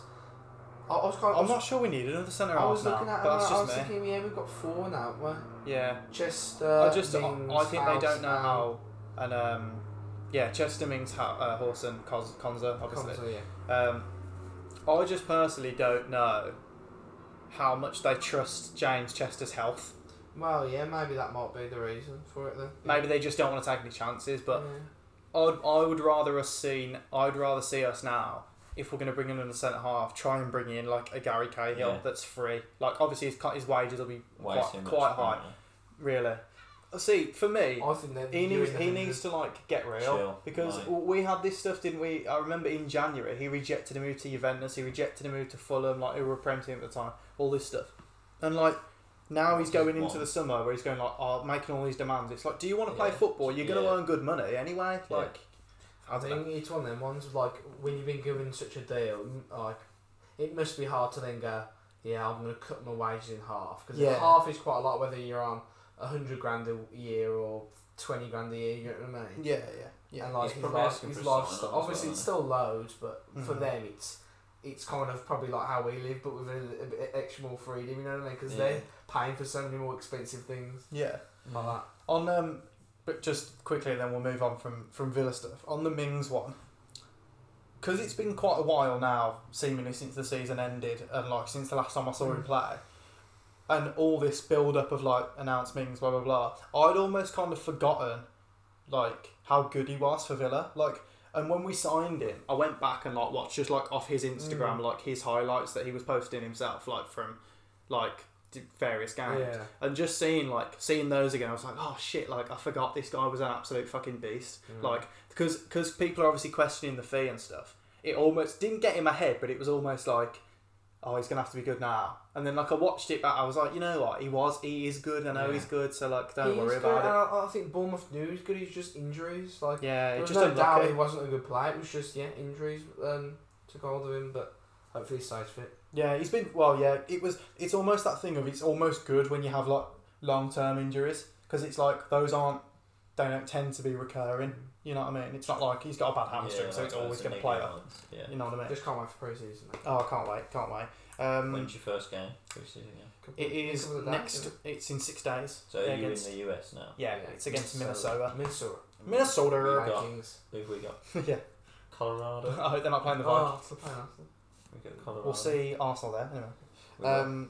I, I was kind of, I'm was, not sure we need another centre half. I was now, looking at. But that's I, just I was me. thinking, yeah, we've got four now, haven't we? Yeah. Chester. I just. Mings, I, I think House, they don't know how. And um, yeah, Chester, Mings, uh, Horson, Konsa, obviously. Konsa, yeah. Um, I just personally don't know how much they trust James Chester's health. Well, yeah, maybe that might be the reason for it then. Maybe they just don't want to take any chances, but yeah. I'd, I would rather us seen, I'd rather see us now, if we're going to bring in a centre half, try and bring in like a Gary Cahill yeah. that's free. Like obviously his, his wages will be Way quite, quite high, money. really. See, for me, I think he needs he needs to like get real Chill. because right. we had this stuff, didn't we? I remember in January he rejected a move to Juventus, he rejected a move to Fulham, like who were prem team at the time, all this stuff, and like now he's going into the summer where he's going like oh, making all these demands. It's like, do you want to play yeah. football? You're going to yeah. earn good money anyway. Yeah. Like, I think it's one of them ones like when you've been given such a deal, like it must be hard to then go, yeah, I'm going to cut my wages in half because yeah. half is quite a lot whether you're on a hundred grand a year or twenty grand a year, you know what I mean? Yeah, yeah. yeah. And like yeah, his, life, his lifestyle, obviously well, it's still loads, but mm-hmm. for them it's it's kind of probably like how we live, but with a, a bit extra more freedom, you know what I mean? Because yeah. they're paying for so many more expensive things. Yeah. Like that. On um, but just quickly, then we'll move on from from Villa stuff. On the Mings one, because it's been quite a while now, seemingly since the season ended, and like since the last time I saw mm. him play, and all this build up of like announced Mings, blah blah blah. I'd almost kind of forgotten like how good he was for Villa, like. And when we signed him, I went back and like watched just like off his Instagram, mm. like his highlights that he was posting himself, like from like various games, yeah. and just seeing like seeing those again, I was like, oh shit, like I forgot this guy was an absolute fucking beast, mm. like because because people are obviously questioning the fee and stuff. It almost didn't get in my head, but it was almost like, oh, he's gonna have to be good now. And then like I watched it back, I was like, you know what, he was, he is good. I know yeah. he's good, so like don't he worry about it. I, I think Bournemouth knew he's good. He's just injuries, like yeah, it just no doubt it. He wasn't a good player. It was just yeah, injuries um, took hold of him, but hopefully he stays fit. Yeah, he's been well. Yeah, it was. It's almost that thing of it's almost good when you have like long term injuries because it's like those aren't they don't tend to be recurring. You know what I mean? It's not like he's got a bad hamstring, yeah, so it's always going to play up. Yeah. You know what I mean? Just can't wait for pre-season. Oh, I can't wait, can't wait. Um, When's your first game? Pre-season game. It is next. That, it? It's in six days. So are you against, in the U S now? Yeah, yeah, it's against Minnesota. Minnesota. Minnesota. Minnesota. Vikings. Who have we got? yeah. Colorado. I hope they're not playing the Vikings. Oh, we got Colorado. We'll see Arsenal there. Anyway. Um,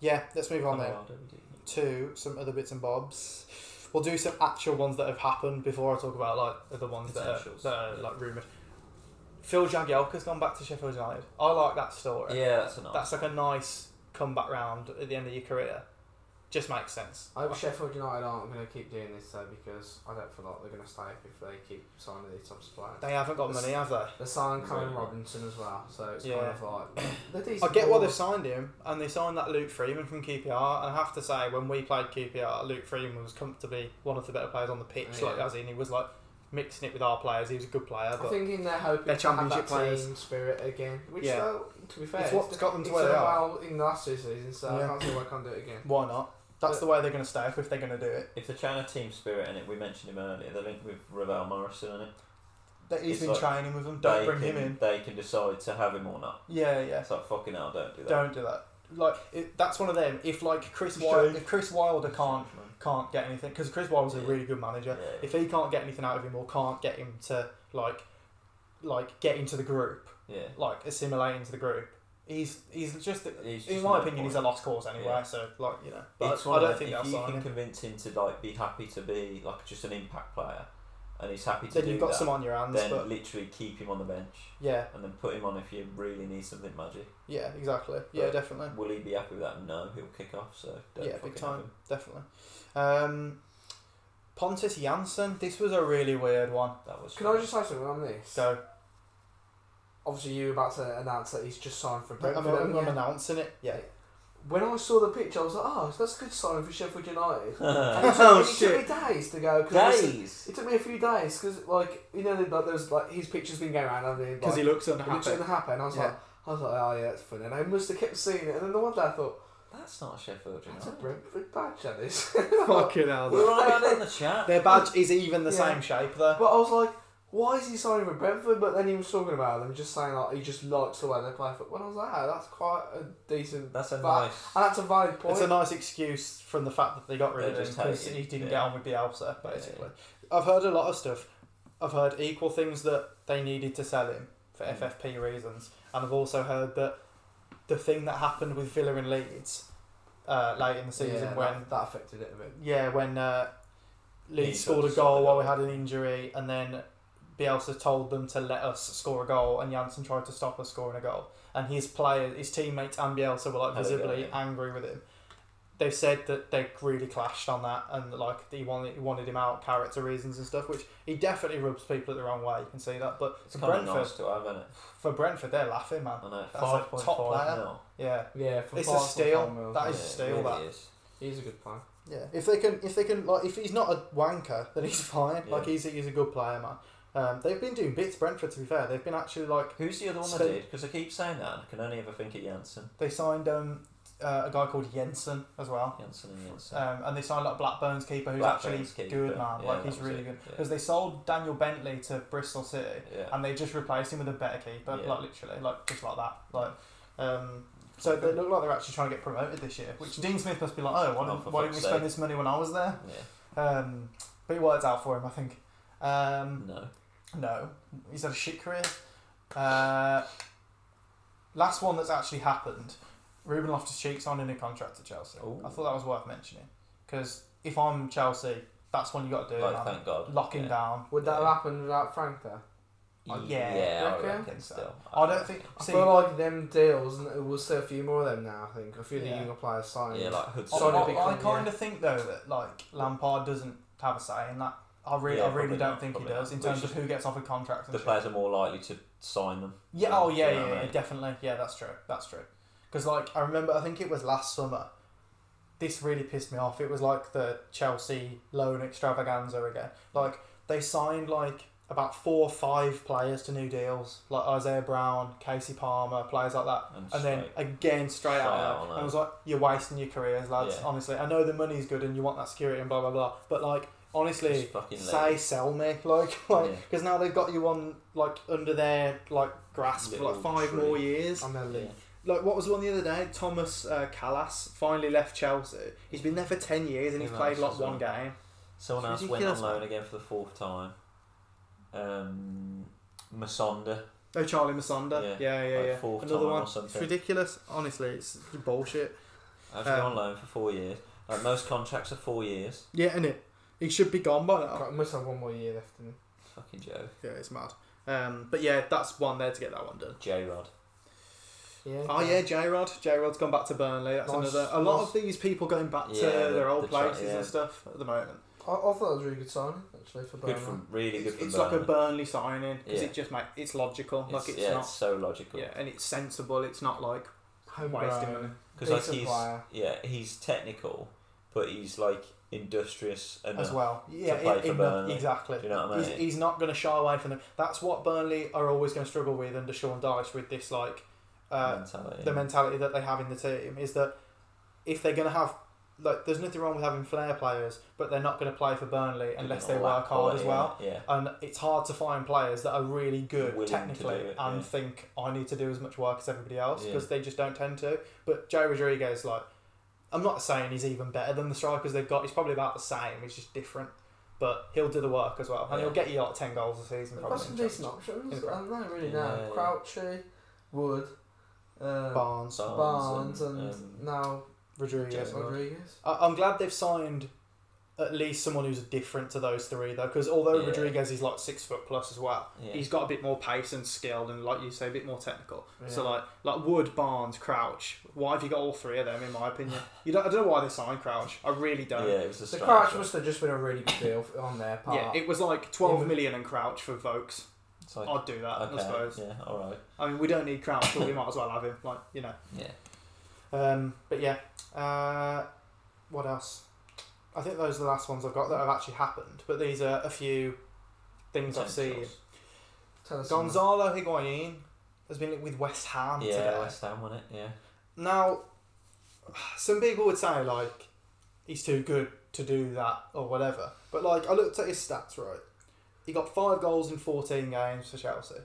yeah, let's move on Colorado, then to some other bits and bobs. We'll do some actual ones that have happened before I talk about like the ones that are, that are like rumoured. Phil Jagielka's gone back to Sheffield United. I like that story. Yeah, that's a nice. That's like a nice comeback round at the end of your career. Just makes sense. I hope like, Sheffield United aren't going to keep doing this though, because I don't feel like they're going to stay up if they keep signing these top suppliers. They haven't got the, money, have they? They signed Colin Robinson as well, so it's yeah. kind of like... I get why they've signed him, and they signed that Luke Freeman from Q P R, and I have to say, when we played Q P R, Luke Freeman was comfortably one of the better players on the pitch, yeah. like as in he was like mixing it with our players, he was a good player. But I'm thinking they're hoping they're to have that players. Team spirit again, which yeah. though, to be fair, it's what's got them to where they are. Well in the last two seasons, so yeah. I can't see why I can't do it again. Why not? That's but the way they're going to stay if they're going to do it. If they're trying to team spirit in it, we mentioned him earlier, they're linked with Ravel Morrison in it. That he's it's been like training with them, don't bring can, him in. They can decide to have him or not. Yeah, yeah. It's like, fucking hell, don't do that. Don't do that. Like it, that's one of them. If like Chris Wilder, if Chris Wilder can't can't get anything, because Chris Wilder's yeah. a really good manager. Yeah, yeah. If he can't get anything out of him or can't get him to like like get into the group, yeah, like assimilate into the group. He's he's just, he's just in my no opinion, point. He's a lost cause anyway. Yeah. So like you know, but it's I don't like, think if you can him. convince him to like be happy to be like just an impact player, and he's happy to then do you've got that, some on your hands. Then but literally keep him on the bench. Yeah, and then put him on if you really need something magic. Yeah, exactly. But yeah, definitely. Will he be happy with that? No, he'll kick off. So don't yeah, big time, definitely. Um, Pontus Jansson. This was a really weird one. That was. Can I just say something on this? Go. Obviously, you were about to announce that he's just signed for Brentford. I'm, I'm, I'm announcing it. Yeah. When I saw the picture, I was like, "Oh, that's a good sign for Sheffield United." And it took, oh it shit! It took me days to go. Cause days. It took me a few days because, like, you know, like there's like his picture's been going around because like, he looks unhappy. He looks unhappy, and I was yeah. like, I was like, "Oh yeah, that's funny." And I must have kept seeing it, and then the one day I thought, "That's not a Sheffield United. That's a Brentford badge, that is." Fucking hell! We're all out in the chat. Their badge is even the yeah. same shape though. But I was like, why is he signing for Brentford? But then he was talking about them, just saying like he just likes the way they play football. And I was like, oh, that's quite a decent. That's a nice. And that's a valid point. It's a nice excuse from the fact that they got rid of him because he didn't yeah. get on with Bielsa, basically. Yeah, yeah. I've heard a lot of stuff. I've heard equal things that they needed to sell him for mm. F F P reasons, and I've also heard that the thing that happened with Villa and Leeds uh, late in the season yeah, when that, that affected it a bit. Yeah, when uh, Leeds yeah, scored a goal while we had an injury, and then Bielsa told them to let us score a goal, and Janssen tried to stop us scoring a goal. And his players, his teammates and Bielsa were like visibly go, yeah. angry with him. They said that they really clashed on that, and like he wanted he wanted him out, character reasons and stuff, which he definitely rubs people the wrong way. You can see that. But it's for Brentford, nice to have, isn't it? For Brentford, they're laughing, man. I know. That's five a top player. Mil. Yeah, yeah. For it's a steal. That is yeah, a steal. Really that is. He's a good player. Yeah. If they can, if they can, like, if he's not a wanker, then he's fine. Yeah. Like he's a, he's a good player, man. Um, they've been doing bits, Brentford, to be fair. They've been actually like... Who's the other one spent... that did? Because I keep saying that and I can only ever think of Janssen. They signed um, uh, a guy called Jensen as well. Jensen and Jensen. Um, and they signed like Blackburn's keeper, who's Blackburn's actually keeper. good, man. Yeah, like he's really it. good. Because yeah. they sold Daniel Bentley to Bristol City, yeah. and they just replaced him with a better keeper, yeah. like literally, like just like that. Like, um, so they look like they're actually trying to get promoted this year. Which Dean Smith must be like, oh, why, oh, why didn't we sake. spend this money when I was there? Yeah. Um, but it worked out for him, I think. Um, no. No, he's had a shit career. Uh, last one that's actually happened, Ruben Loftus-Cheek signed a new contract to Chelsea. Ooh. I thought that was worth mentioning because if I'm Chelsea, that's one you got to do. Like, thank God. Lock him yeah. down. Would yeah. that have happened without Frank there? Yeah, yeah I reckon so. Still. I, I don't reckon. think. I see, feel like them deals, we'll see a few more of them now. I think a few of the yeah. younger players signed. Yeah, like Hudson. I, I, I, I kind of yeah. think though that like Lampard doesn't have a say in that. I really, yeah, I really don't not, think he does not. in terms Which of who gets offered contracts. And the shit. players are more likely to sign them. Yeah. So, oh yeah, you know yeah, yeah I mean? definitely. Yeah, that's true. That's true. Because like I remember, I think it was last summer. This really pissed me off. It was like the Chelsea loan extravaganza again. Like they signed like about four or five players to new deals, like Isaiah Brown, Casey Palmer, players like that, and, and then again straight out. And I was like, you're wasting your careers, lads. Yeah. Honestly, I know the money's good and you want that security and blah blah blah, but like. Honestly, say late. sell me, like, like, because yeah. now they've got you on like under their like grasp Little for like five tree. more years. I'm yeah. Like, what was the one the other day? Thomas uh, Callas finally left Chelsea. He's been there for ten years and he's Who played like one game. Someone else went on loan again for the fourth time. Um, Musonda. Oh, Charlie Musonda. Yeah, yeah, yeah. Like yeah. Fourth Another time one. Or something. It's ridiculous. Honestly, it's bullshit. I've been um, on loan for four years. Like most contracts are four years. Yeah, innit? He should be gone by now. Must have one more year left in him. Fucking joke. Yeah, it's mad. Um, but yeah, that's one there to get that one done. Jay Rod. Yeah. Oh yeah, Jay Rod. Jay Rod's gone back to Burnley. That's nice, another. A nice. lot of these people going back to yeah, their old the places tra- yeah. and stuff at the moment. I, I thought that was a really good signing actually for Burnley. Good from, really good. It's, from it's Burnley. like a Burnley signing because yeah. it just makes it's logical. It's, like it's yeah, not it's so logical. Yeah, and it's sensible. It's not like home wasting money because like he's player. yeah he's technical, but he's like. industrious enough as well yeah to play in, for in Burnley. The, exactly Do you know what I mean? he's, he's not going to shy away from them. That's what Burnley are always going to struggle with under Sean Dyche, with this like uh, mentality. the mentality that they have in the team is that if they're going to have like there's nothing wrong with having flair players, but they're not going to play for Burnley unless they work hard as well. yeah. And it's hard to find players that are really good Willing technically it, and yeah. think I need to do as much work as everybody else, because yeah. they just don't tend to. But Jay Rodriguez, like I'm not saying he's even better than the strikers they've got. He's probably about the same. He's just different. But he'll do the work as well. And yeah. he'll get you like ten goals a season. That's some decent options. I don't really know. Yeah. Crouchy, Wood, uh, Barnes, Barnes, Barnes and, and, and now Rodriguez. Rodriguez. I, I'm glad they've signed at least someone who's different to those three, though. Because although yeah. Rodriguez is like six foot plus as well, yeah. he's got a bit more pace and skill and, like you say, a bit more technical. Yeah. So like like Wood, Barnes, Crouch. Why have you got all three of them? In my opinion, you don't. I don't know why they signed Crouch. I really don't. Yeah, it was a the Crouch must have just been a really good deal on their part. Yeah, it was like twelve yeah. million and Crouch for Vokes. Like, I'd do that, okay. I suppose. Yeah, all right. I mean, we don't need Crouch, but we might as well have him. Like you know. Yeah. Um. But yeah. Uh. What else? I think those are the last ones I've got that have actually happened, but these are a few things I've seen. Gonzalo Higuain has been linked with West Ham yeah, today. Yeah, West Ham won it, yeah. Now, some people would say, like, he's too good to do that or whatever, but, like, I looked at his stats, right? He got five goals in fourteen games for Chelsea,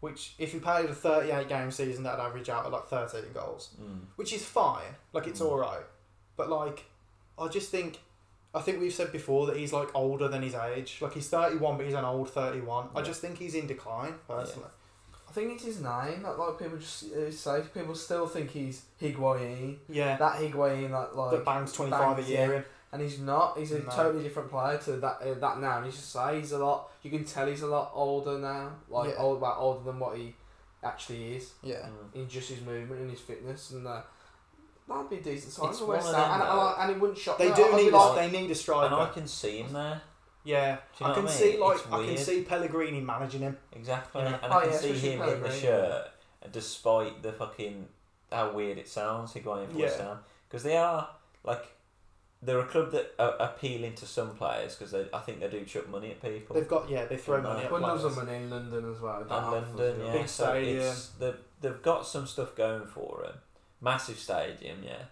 which, if he played a thirty-eight game season, that'd average out at, like, thirteen goals, mm. which is fine. Like, it's mm. all right. But, like, I just think... I think we've said before that he's like older than his age. Like he's thirty-one, but he's an old thirty-one. Yeah. I just think he's in decline personally. Yeah. I think it's his name that like people just say. People still think he's Higuain. Yeah. That Higuain that like that bangs twenty-five bangs a year, in. And he's not. He's a no. totally different player to that uh, that now. And he's just say he's a lot. You can tell he's a lot older now. Like yeah. old, like older than what he actually is. Yeah. Mm. In just his movement and his fitness and. Uh, That'd be a decent size for West Ham, and, and, and it wouldn't shock me. They do need, like, they need a striker, and I can see him there. Yeah, you know I can I mean? see like I can see Pellegrini managing him exactly, yeah. and oh, I can yeah, see him Pellegrini. in the shirt, despite the fucking how weird it sounds. Higuain for yeah. West Ham, because they are like they're a club that are appealing to some players because I think they do chuck money at people. They've got yeah, they throw and money. At Bundles of money in London as well. And London, yeah, so it's, yeah. They've, they've got some stuff going for them. Massive stadium, yeah.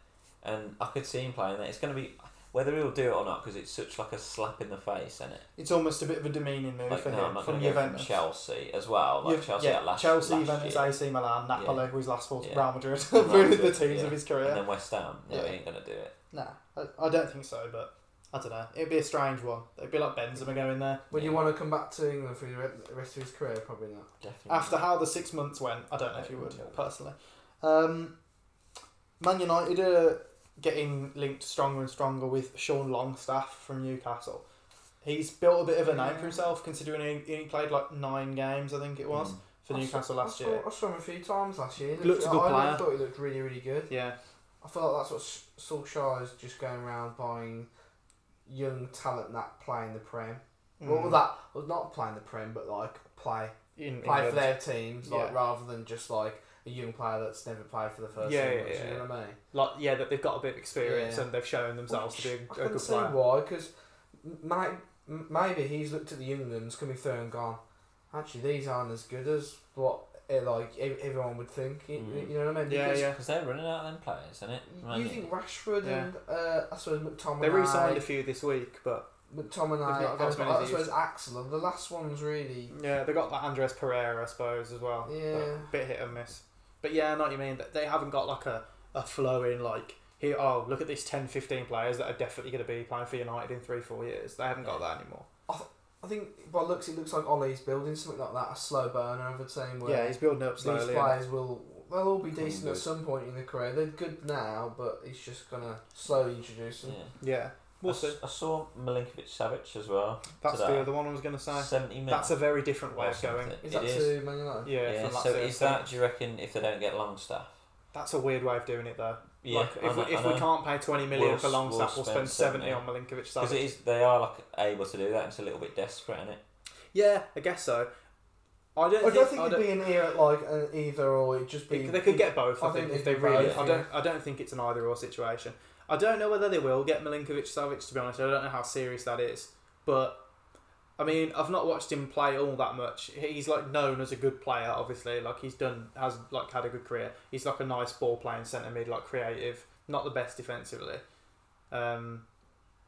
And I could see him playing there. It's going to be... Whether he'll do it or not, because it's such like a slap in the face, isn't it? It's almost a bit of a demeaning move like, for no, him from Juventus. From Chelsea as well. Like Chelsea yeah, at last, Chelsea, last Juventus, year. A C Milan, Napoli, yeah. who his last four, yeah. Real Madrid, really the teams yeah. of his career. And then West Ham. No, yeah. he ain't going to do it. Nah, I, I don't think so, but I don't know. It'd be a strange one. It'd be like Benzema going there. Would yeah. you want to come back to England for the rest of his career? Probably not. Definitely. After how the six months went, I don't know if you would, personally. Um, Man United are... Uh, getting linked stronger and stronger with Sean Longstaff from Newcastle. He's built a bit of a name for himself, considering he, he played like nine games, I think it was, mm. for I Newcastle saw, last I saw, year. I saw him a few times last year. He looked, looked a good I player. I thought he looked really, really good. Yeah. I feel like that's what Solskjaer is just going around buying young talent that play in the Prem. Mm. Well, that well, not playing the Prem, but like play in, play in for their teams, like yeah. rather than just like. A young player that's never played for the first yeah, time, yeah, yeah. you know what I mean? Like, yeah, that they've got a bit of experience yeah. and they've shown themselves Which, to be a, a good player. I can see why, because maybe he's looked at the young ones coming through and gone, actually, these aren't as good as what like everyone would think, you, mm. you know what I mean? Yeah, because yeah. Because they're running out of them players, isn't it? You right. think Rashford yeah. and, uh, I suppose, McTominay... They re-signed a few this week, but... McTominay, I suppose Axel, the last one's really... Yeah, they got like Andres Pereira, I suppose, as well. Yeah. Like, a bit hit and miss. But yeah, I know what you mean. They haven't got like a, a flow in like, here, oh, look at these ten, fifteen players that are definitely going to be playing for United in three, four years. They haven't got that anymore. I, th- I think, by looks, it looks like Ole's building something like that, a slow burner of a team where... Yeah, he's building up slowly. These players will... They'll all be decent at some point in their career. They're good now, but he's just going to slowly introduce them. Yeah. yeah. We'll I, I saw Milinković-Savić as well. That's today. The other one I was going to say. seventy mil That's a very different way of going. Is that to Man United? Yeah. yeah. So is that, do you reckon, if they don't get Longstaff? That's a weird way of doing it, though. Yeah. Like, if know, we, if we can't pay twenty million we'll, for Longstaff, we'll, we'll spend seventy on Milinković-Savić. Because it is, they are like able to do that. It's a little bit desperate, isn't it? Yeah, I guess so. I don't. I think, don't think I it'd don't, be an either, like an either or. It'd just be. They could get both. I, I think, think if they really. Both, I don't. Yeah. I don't think it's an either or situation. I don't know whether they will get Milinković-Savić, to be honest. I don't know how serious that is. But, I mean, I've not watched him play all that much. He's, like, known as a good player, obviously. Like, he's done, has, like, had a good career. He's, like, a nice ball-playing centre-mid, like, creative. Not the best defensively. Um,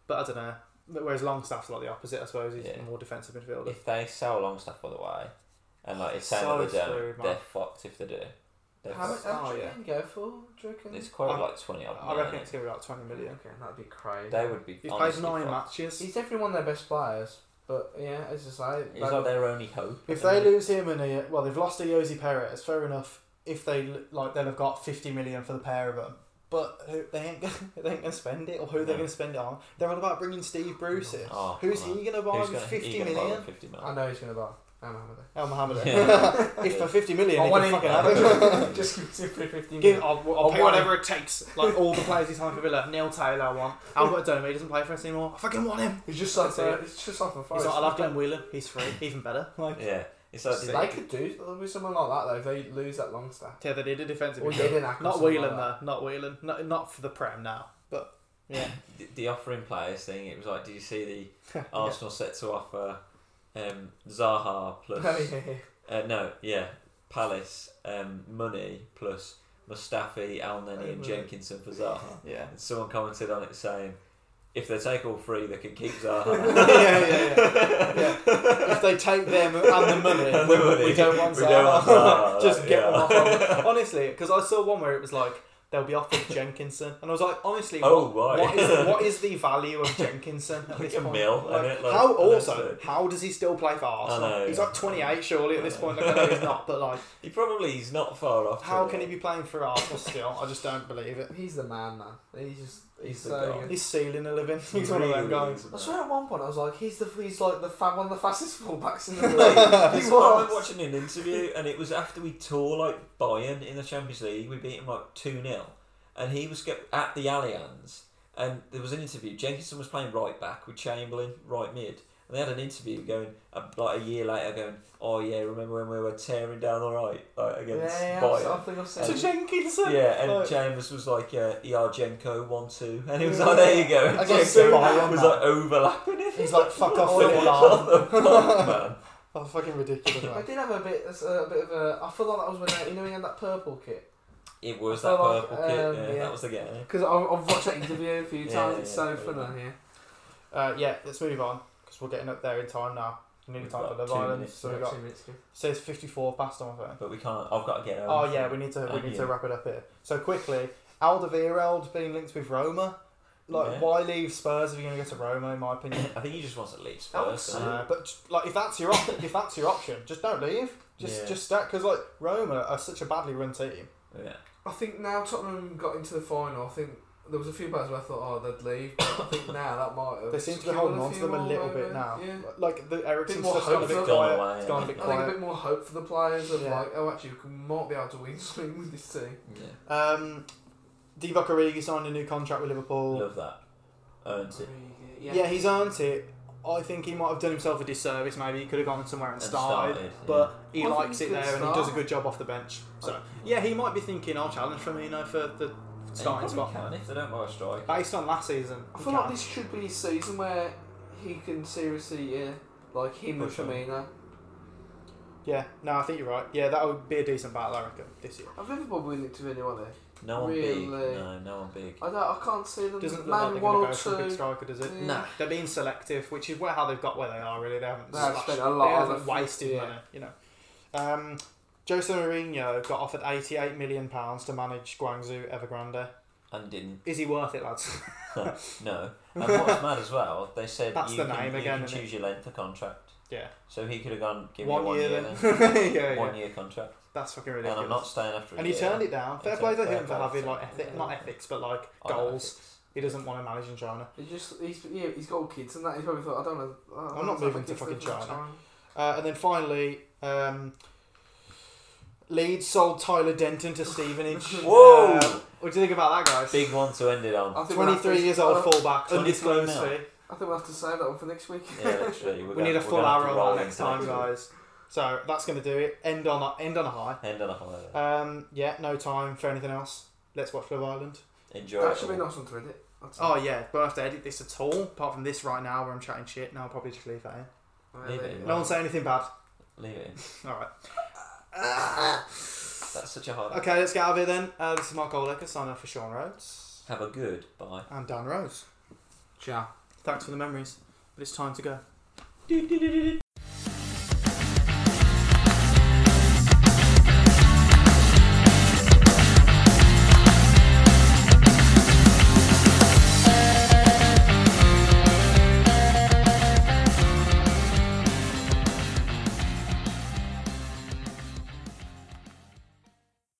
but I don't know. Whereas Longstaff's, like, the opposite, I suppose. He's yeah. a more defensive midfielder. If they sell Longstaff, by the way, and, like, it's saying so that they're fucked if they do. How much oh, do you yeah. go for? Do you reckon? It's quite I, like twenty odd. I reckon it's gonna be like twenty million. Okay, that'd be crazy. They would be. He's played nine matches. He's definitely one of their best players. But yeah, as I say, he's like their only hope. If they it? lose him and he, well, they've lost Eliozy Perez. Fair enough. If they like, they'll have got fifty million for the pair of them. But who, they ain't gonna, they ain't gonna spend it, or who no. they're gonna spend it on? They're all about bringing Steve Bruce in. Oh, who's oh, he gonna buy with fifty million? I know he's gonna buy. El Mohamed. Yeah. If for fifty million, I want fucking have it. Just give simply fifty million. I'll, I'll, I'll pay whatever it takes. Like all the players he's signed for Villa, Neil Taylor, I want. Albert Domi doesn't play for us anymore. I fucking want him. He's just like uh, it's just like a fight. He's like, I love Glenn Whelan. He's free. Even better. Like yeah. It's like they could do with someone like that though. If they lose that long staff. Yeah, they did a defensive. Not Whelan though. Not Whelan. Not not for the Prem now. But yeah, the, the offering players thing. It was like, did you see the Arsenal set to offer? Um, Zaha plus oh, yeah, yeah. Uh, no yeah Palace um, money plus Mustafi, Al-Neni oh, and Jenkinson for Zaha. Yeah. And someone commented on it saying, if they take all three, they can keep Zaha. yeah, yeah, yeah. yeah. If they take them and the money, and the we, money. we don't want we Zaha. Don't want Zaha. Just like, get yeah. them off. On. Honestly, because I saw one where it was like, they'll be offered Jenkinson, and I was like, honestly, oh, what, right. what, is, what is the value of Jenkinson at like this point? A mil, like, it, like, how also how does he still play for Arsenal? Know, he's yeah. like twenty-eight, surely at this point. Like, I know he's not, but like he probably he's not far off. How can he be playing for Arsenal still? I just don't believe it. He's the man, man. He's just he's, he's so good. He's sealing a living. He's, he's one really of them guys. I swear, at one point I was like, he's the he's like the fa- one of the fastest fullbacks in the league. I remember watching an interview, and it was after we tore like Bayern in the Champions League. We beat him like two nil And he was at the Allianz, and there was an interview. Jenkinson was playing right back with Chamberlain, right mid, and they had an interview going like a year later, going, "Oh yeah, remember when we were tearing down the right like, against yeah, yeah, Bayern?" I think I've said to Jenkinson. Yeah, and like, Chambers was like, uh, "Yarjenko one two," and he was like, "There you go." And Jenkinson was like overlapping it. He's like, "Fuck off, Phil, man." Oh, fucking ridiculous! I did have a bit, a bit of a. I feel like that was when they, you know, he had that purple kit. It was that like, purple um, kit. Yeah, yeah. That was the game. Because I've watched that interview a few times. Yeah, it's yeah, so funny. Right. Yeah. Uh, yeah, let's move on because we're getting up there in time now. Nearly time for Love Island. So we got. It says fifty-four past on my phone. But we can't. I've got to get. Oh yeah, we need to. We oh, need yeah. to wrap it up here. So quickly, Alderweireld's been linked with Roma. Like, yeah. why leave Spurs if you're going to go to Roma? In my opinion, I think he just wants to leave Spurs. Uh, but like, if that's your op- if that's your option, just don't leave. Just yeah. just because like Roma are such a badly run team. Yeah. I think now Tottenham got into the final. I think there was a few players where I thought, oh, they'd leave. But I think now that might have. They seem to be holding on to them a little bit now. Yeah. Like the Ericsson stuff's gone a bit quiet. Away, it's gone yeah. a bit quiet. I think a bit more hope for the players of yeah. like, oh, actually, we might be able to win something with this team. Yeah. Um. Divock Origi signed a new contract with Liverpool. Love that. Earns it. Yeah. yeah, he's earned it. I think he might have done himself a disservice. Maybe he could have gone somewhere and, and started, started. But yeah. he I likes it there start. and he does a good job off the bench. So yeah, he might be thinking, I'll challenge Firmino for the starting spot. Can, if they don't buy a strike. Based on last season, I feel can. like this should be his season where he can seriously, yeah, like him or Firmino. Yeah, no, I think you're right. Yeah, that would be a decent battle, I reckon, this year. I've never been linked to anyone there. No one really? big. No, no one big. I don't. I can't see them. Doesn't look like they're going to go for a big striker, does it? Yeah. No. They're being selective, which is where how they've got where they are. Really, they haven't. They have spent a lot. They haven't wasted yeah. money. You know. Um, Jose Mourinho got offered eighty-eight million pounds to manage Guangzhou Evergrande. And didn't. Is he worth it, lads? No. And what's mad as well, they said That's you the can, name you again, can choose it? your length of contract. Yeah. So he could have gone give one, me one year, year then. yeah, one yeah. year contract. That's fucking ridiculous. And I'm not staying after a And he year. turned it down. Fair play to him for having like ethic, yeah. not ethics, but like I goals. He doesn't want to manage in China. He just he's yeah he's got all kids and that. He probably thought I don't know. I don't I'm not moving to fucking China. China. Uh, and then finally, um, Leeds sold Tyler Denton to Stevenage. Whoa! Um, what do you think about that, guys? Big one to end it on. twenty-three years old fullback, undisclosed fee. I think we'll have to save that one for next week. Yeah, literally. We need a full hour on that next time, guys. So that's going to do it. End on a, end on a high. End on a high. Yeah. Um, yeah, no time for anything else. Let's watch Love Island. Enjoy. That should be nice one to edit. Oh yeah, but I have to edit this at all. Apart from this right now where I'm chatting shit. Now I'll probably just leave that in. Leave it in. No one say anything bad. Leave it in. All right. That's such a hard. Okay, let's get out of here then. Uh, this is Mark Olecker signing off for Sean Rhodes. Have a good bye. And Dan Rose. Ciao. Thanks for the memories, but it's time to go.